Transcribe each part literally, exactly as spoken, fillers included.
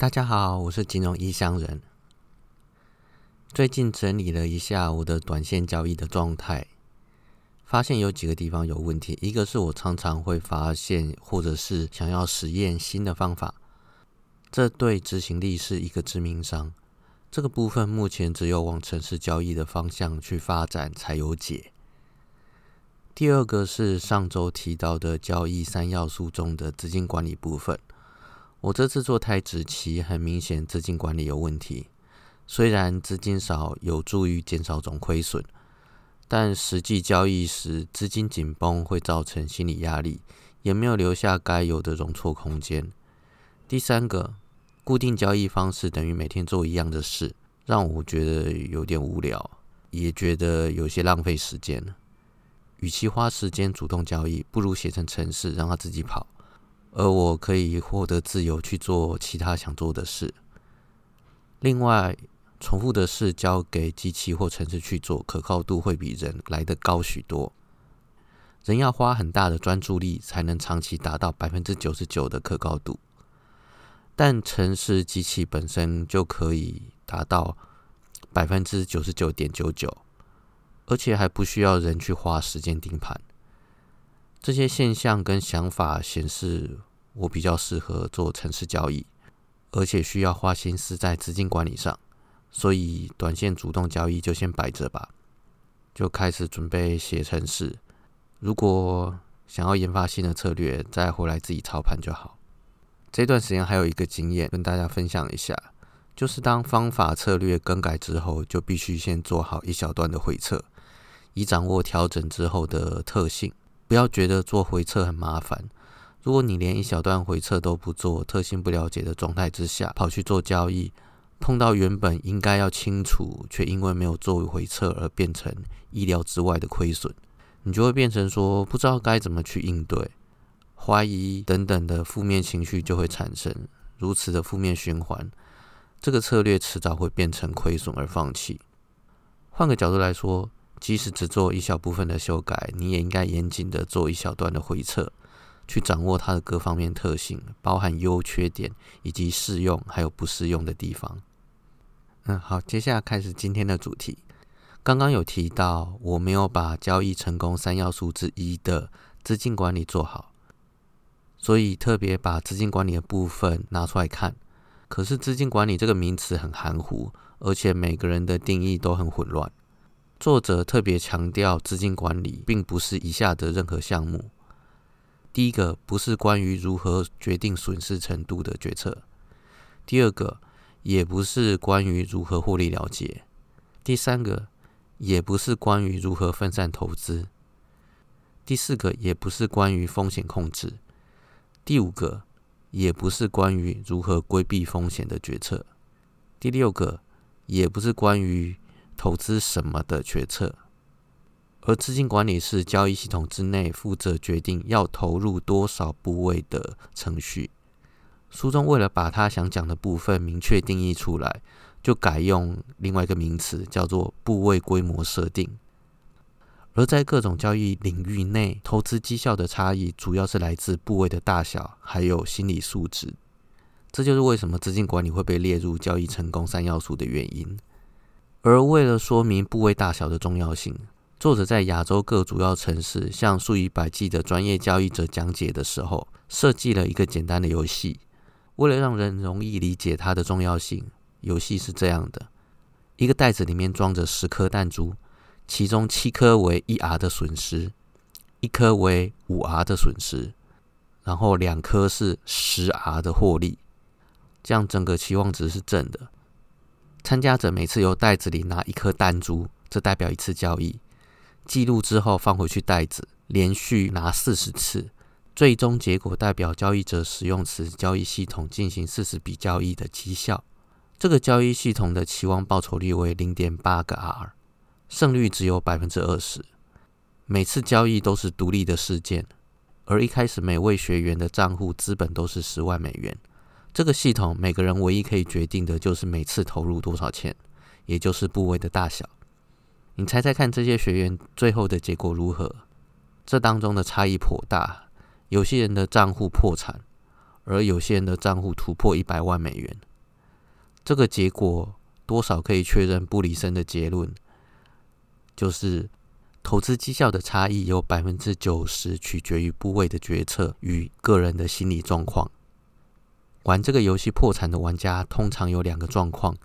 大家好，我是金融异乡人。最近整理了一下我的短线交易的状态，发现有几个地方有问题。一个是我常常会发现或者是想要实验新的方法，这对执行力是一个致命伤。这个部分目前只有往程式交易的方向去发展才有解。第二个是上周提到的交易三要素中的资金管理部分，我这次做太直期，很明显资金管理有问题。虽然资金少有助于减少总亏损，但实际交易时资金紧绷会造成心理压力，也没有留下该有的容错空间。第三个，固定交易方式等于每天做一样的事，让我觉得有点无聊，也觉得有些浪费时间。与其花时间主动交易，不如写成程式让它自己跑，而我可以获得自由去做其他想做的事。另外，重复的事交给机器或程式去做，可靠度会比人来得高许多。人要花很大的专注力才能长期达到 百分之九十九 的可靠度，但程式机器本身就可以达到 百分之九十九点九九， 而且还不需要人去花时间盯盘。这些现象跟想法显示我比较适合做程式交易，而且需要花心思在资金管理上，所以短线主动交易就先摆着吧，就开始准备写程式。如果想要研发新的策略，再回来自己操盘就好。这段时间还有一个经验跟大家分享一下，就是当方法策略更改之后，就必须先做好一小段的回测，以掌握调整之后的特性。不要觉得做回测很麻烦，如果你连一小段回测都不做，特性不了解的状态之下跑去做交易，碰到原本应该要清楚却因为没有做回测而变成意料之外的亏损，你就会变成说不知道该怎么去应对，怀疑等等的负面情绪就会产生，如此的负面循环，这个策略迟早会变成亏损而放弃。换个角度来说，即使只做一小部分的修改，你也应该严谨的做一小段的回测，去掌握它的各方面特性，包含优缺点以及适用还有不适用的地方。嗯，好，接下来开始今天的主题。刚刚有提到我没有把交易成功三要素之一的资金管理做好，所以特别把资金管理的部分拿出来看。可是资金管理这个名词很含糊，而且每个人的定义都很混乱。作者特别强调，资金管理并不是以下的任何项目。第一个，不是关于如何决定损失程度的决策；第二个，也不是关于如何获利了结；第三个，也不是关于如何分散投资；第四个，也不是关于风险控制；第五个，也不是关于如何规避风险的决策；第六个，也不是关于投资什么的决策。而资金管理是交易系统之内负责决定要投入多少部位的程序。书中为了把他想讲的部分明确定义出来，就改用另外一个名词叫做部位规模设定。而在各种交易领域内，投资绩效的差异主要是来自部位的大小还有心理素质，这就是为什么资金管理会被列入交易成功三要素的原因。而为了说明部位大小的重要性，作者在亚洲各主要城市向数以百计的专业交易者讲解的时候，设计了一个简单的游戏。为了让人容易理解它的重要性，游戏是这样的：一个袋子里面装着十颗弹珠，其中七颗为 一 R 的损失，一颗为 五 R 的损失，然后两颗是 十 R 的获利，这样整个期望值是正的。参加者每次由袋子里拿一颗弹珠，这代表一次交易，记录之后放回去袋子，连续拿四十次，最终结果代表交易者使用此交易系统进行四十笔交易的绩效。这个交易系统的期望报酬率为 零点八个 R， 胜率只有 百分之二十。 每次交易都是独立的事件，而一开始每位学员的账户资本都是十万美元。这个系统每个人唯一可以决定的就是每次投入多少钱，也就是部位的大小。你猜猜看这些学员最后的结果如何？这当中的差异颇大，有些人的账户破产，而有些人的账户突破一百万美元，这个结果多少可以确认布里森的结论，就是投资绩效的差异有 百分之九十 取决于部位的决策与个人的心理状况。玩这个游戏破产的玩家通常有两个状况，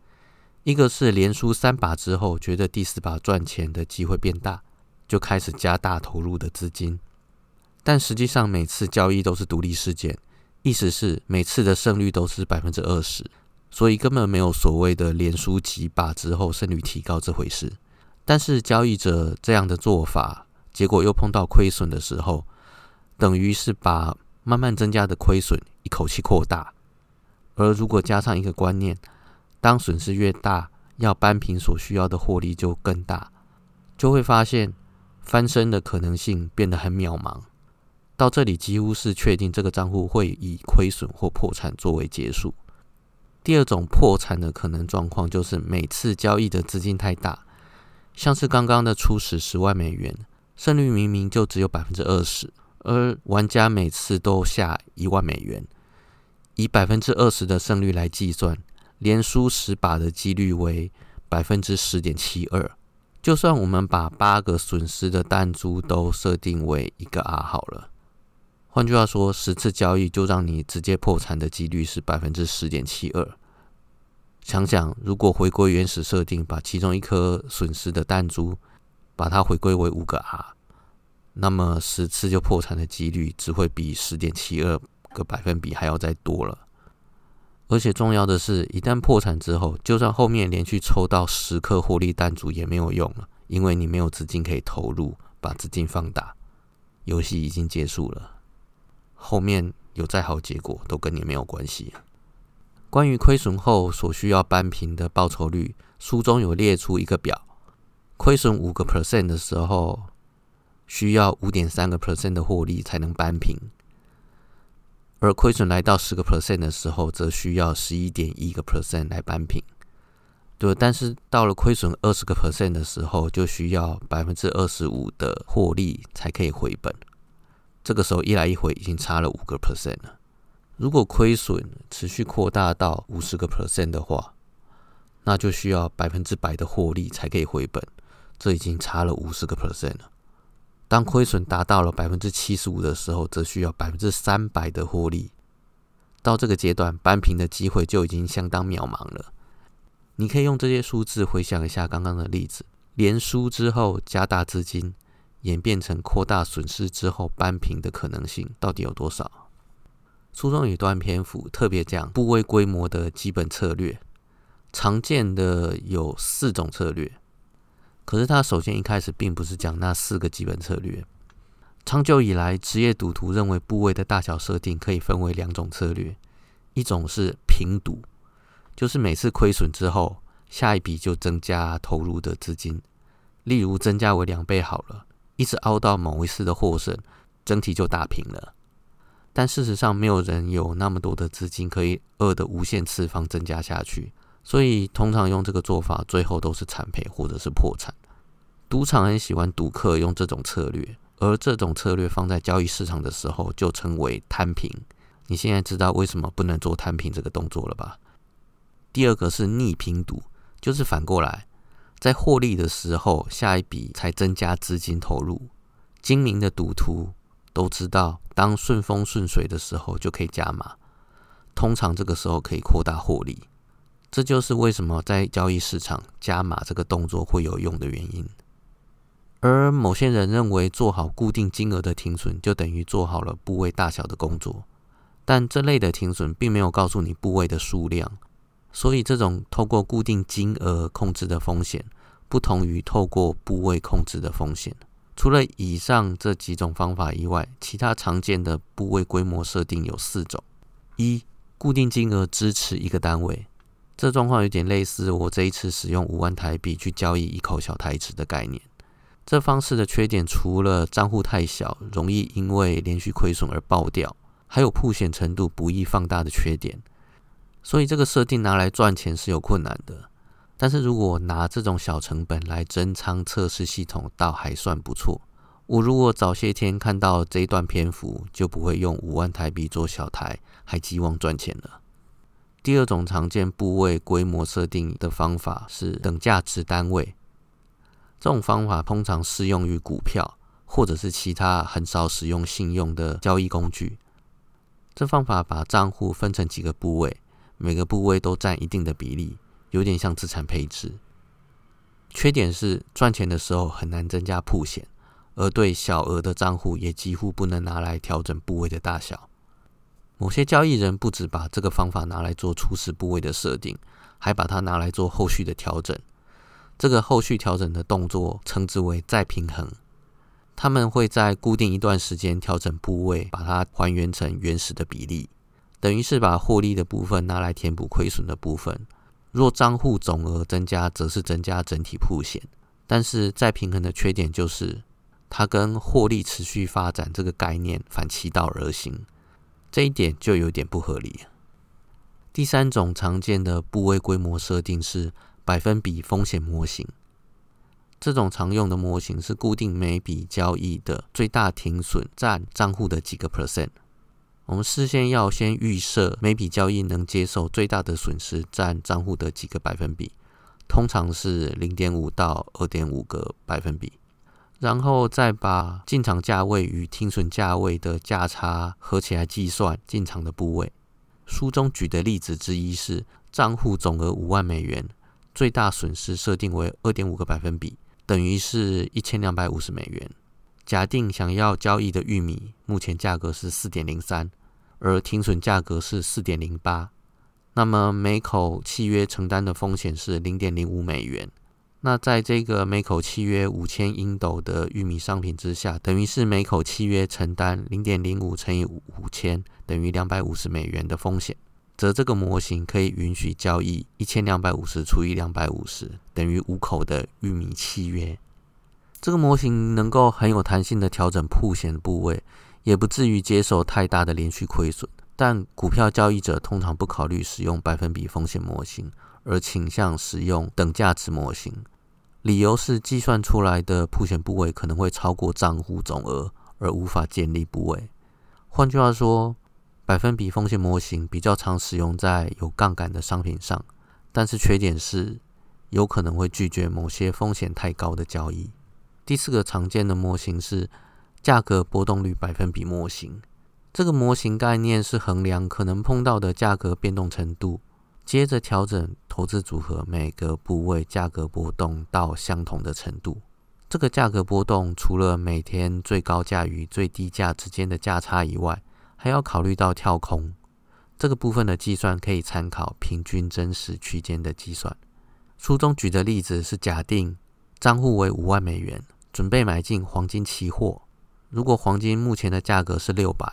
一个是连输三把之后觉得第四把赚钱的机会变大，就开始加大投入的资金，但实际上每次交易都是独立事件，意思是每次的胜率都是 百分之二十， 所以根本没有所谓的连输几把之后胜率提高这回事。但是交易者这样的做法，结果又碰到亏损的时候，等于是把慢慢增加的亏损一口气扩大。而如果加上一个观念，当损失越大，要扳平所需要的获利就更大，就会发现翻身的可能性变得很渺茫。到这里几乎是确定这个账户会以亏损或破产作为结束。第二种破产的可能状况就是每次交易的资金太大，像是刚刚的初始十万美元，胜率明明就只有 百分之二十， 而玩家每次都下一万美元，以 百分之二十 的胜率来计算，连输十把的几率为 百分之十点七二。 就算我们把八个损失的弹珠都设定为一个 R 好了，换句话说，十次交易就让你直接破产的几率是 百分之十点七二。 想想如果回归原始设定，把其中一颗损失的弹珠把它回归为五个 R， 那么十次就破产的几率只会比 十点七二个百分比还要再多了。而且重要的是，一旦破产之后，就算后面连续抽到十颗获利弹珠也没有用了，因为你没有资金可以投入，把资金放大，游戏已经结束了，后面有再好结果都跟你没有关系。关于亏损后所需要扳平的报酬率，书中有列出一个表，亏损 百分之五 的时候需要 百分之五点三 的获利才能扳平，而亏损来到 百分之十 的时候则需要 百分之十一点一 来扳平。对，但是到了亏损 百分之二十 的时候就需要 百分之二十五 的获利才可以回本，这个时候一来一回已经差了 百分之五 了。如果亏损持续扩大到 百分之五十 的话，那就需要 百分之百 的获利才可以回本，这已经差了 百分之五十 了。当亏损达到了 百分之七十五 的时候，则需要 百分之三百 的获利。到这个阶段，扳平的机会就已经相当渺茫了。你可以用这些数字回想一下刚刚的例子，连输之后加大资金，演变成扩大损失之后扳平的可能性到底有多少？书中有一段篇幅特别讲部位规模的基本策略，常见的有四种策略。可是他首先一开始并不是讲那四个基本策略。长久以来，职业赌徒认为部位的大小设定可以分为两种策略，一种是平赌，就是每次亏损之后，下一笔就增加投入的资金，例如增加为两倍好了，一直凹到某一次的获胜，整体就打平了。但事实上，没有人有那么多的资金可以二的无限次方增加下去。所以通常用这个做法，最后都是惨赔或者是破产。赌场很喜欢赌客用这种策略，而这种策略放在交易市场的时候就称为摊平。你现在知道为什么不能做摊平这个动作了吧？第二个是逆平赌，就是反过来，在获利的时候下一笔才增加资金投入。精明的赌徒都知道，当顺风顺水的时候就可以加码，通常这个时候可以扩大获利。这就是为什么在交易市场加码这个动作会有用的原因。而某些人认为做好固定金额的停损就等于做好了部位大小的工作，但这类的停损并没有告诉你部位的数量，所以这种透过固定金额控制的风险不同于透过部位控制的风险。除了以上这几种方法以外，其他常见的部位规模设定有四种。一、固定金额支持一个单位，这状况有点类似我这一次使用五万台币去交易一口小台纸的概念。这方式的缺点除了账户太小，容易因为连续亏损而爆掉，还有曝险程度不易放大的缺点，所以这个设定拿来赚钱是有困难的。但是如果拿这种小成本来增仓测试系统倒还算不错。我如果早些天看到这一段篇幅，就不会用五万台币做小台还寄望赚钱了。第二种常见部位规模设定的方法是等价值单位，这种方法通常适用于股票或者是其他很少使用信用的交易工具。这方法把账户分成几个部位，每个部位都占一定的比例，有点像资产配置。缺点是赚钱的时候很难增加曝险，而对小额的账户也几乎不能拿来调整部位的大小。某些交易人不只把这个方法拿来做初始部位的设定，还把它拿来做后续的调整。这个后续调整的动作称之为再平衡。他们会在固定一段时间调整部位，把它还原成原始的比例，等于是把获利的部分拿来填补亏损的部分。若账户总额增加，则是增加整体曝险。但是再平衡的缺点就是，它跟获利持续发展这个概念反其道而行。这一点就有点不合理。第三种常见的部位规模设定是百分比风险模型。这种常用的模型是固定每笔交易的最大停损占账户的几个 percent。我们事先要先预设每笔交易能接受最大的损失占账户的几个百分比，通常是 零点五 到 二点五 个百分比。然后再把进场价位与停损价位的价差合起来计算进场的部位。书中举的例子之一是账户总额五万美元，最大损失设定为 二点五 个百分比，等于是一千两百五十美元。假定想要交易的玉米目前价格是 四点零三， 而停损价格是 四点零八， 那么每口契约承担的风险是 零点零五美元。那在这个每口契约五千英斗的玉米商品之下，等于是每口契约承担 零点零五 乘以五千等于两百五十美元的风险，则这个模型可以允许交易一千两百五十除以两百五十等于五口的玉米契约。这个模型能够很有弹性的调整曝险部位，也不至于接受太大的连续亏损，但股票交易者通常不考虑使用百分比风险模型，而倾向使用等价值模型。理由是计算出来的曝险部位可能会超过账户总额，而无法建立部位。换句话说，百分比风险模型比较常使用在有杠杆的商品上，但是缺点是有可能会拒绝某些风险太高的交易。第四个常见的模型是价格波动率百分比模型。这个模型概念是衡量可能碰到的价格变动程度，接着调整投资组合每个部位价格波动到相同的程度。这个价格波动除了每天最高价与最低价之间的价差以外，还要考虑到跳空。这个部分的计算可以参考平均真实区间的计算。书中举的例子是假定账户为五万美元，准备买进黄金期货。如果黄金目前的价格是六百，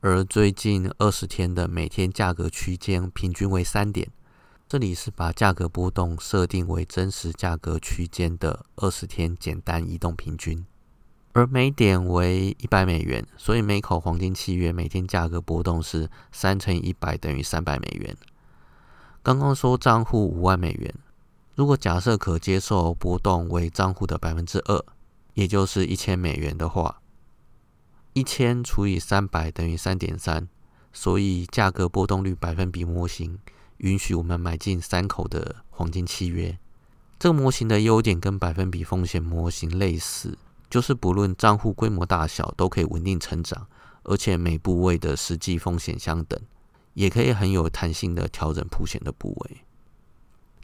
而最近二十天的每天价格区间平均为三点，这里是把价格波动设定为真实价格区间的二十天简单移动平均，而每点为一百美元，所以每口黄金契约每天价格波动是三乘以一百等于三百美元。刚刚说账户五万美元，如果假设可接受波动为账户的 百分之二， 也就是一千美元的话，一千除以三百等于 三点三， 所以价格波动率百分比模型允许我们买进三口的黄金契约。这个模型的优点跟百分比风险模型类似，就是不论账户规模大小都可以稳定成长，而且每部位的实际风险相等，也可以很有弹性的调整曝险的部位。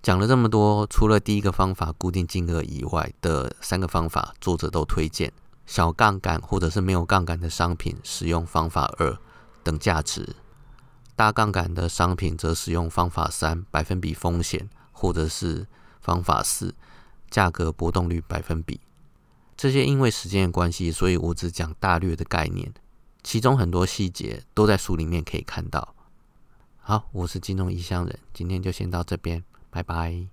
讲了这么多，除了第一个方法固定金额以外的三个方法，作者都推荐小杠杆或者是没有杠杆的商品使用方法二等价值，大杠杆的商品则使用方法三百分比风险，或者是方法四价格波动率百分比。这些因为时间的关系，所以我只讲大略的概念，其中很多细节都在书里面可以看到。好，我是金融异乡人，今天就先到这边，拜拜。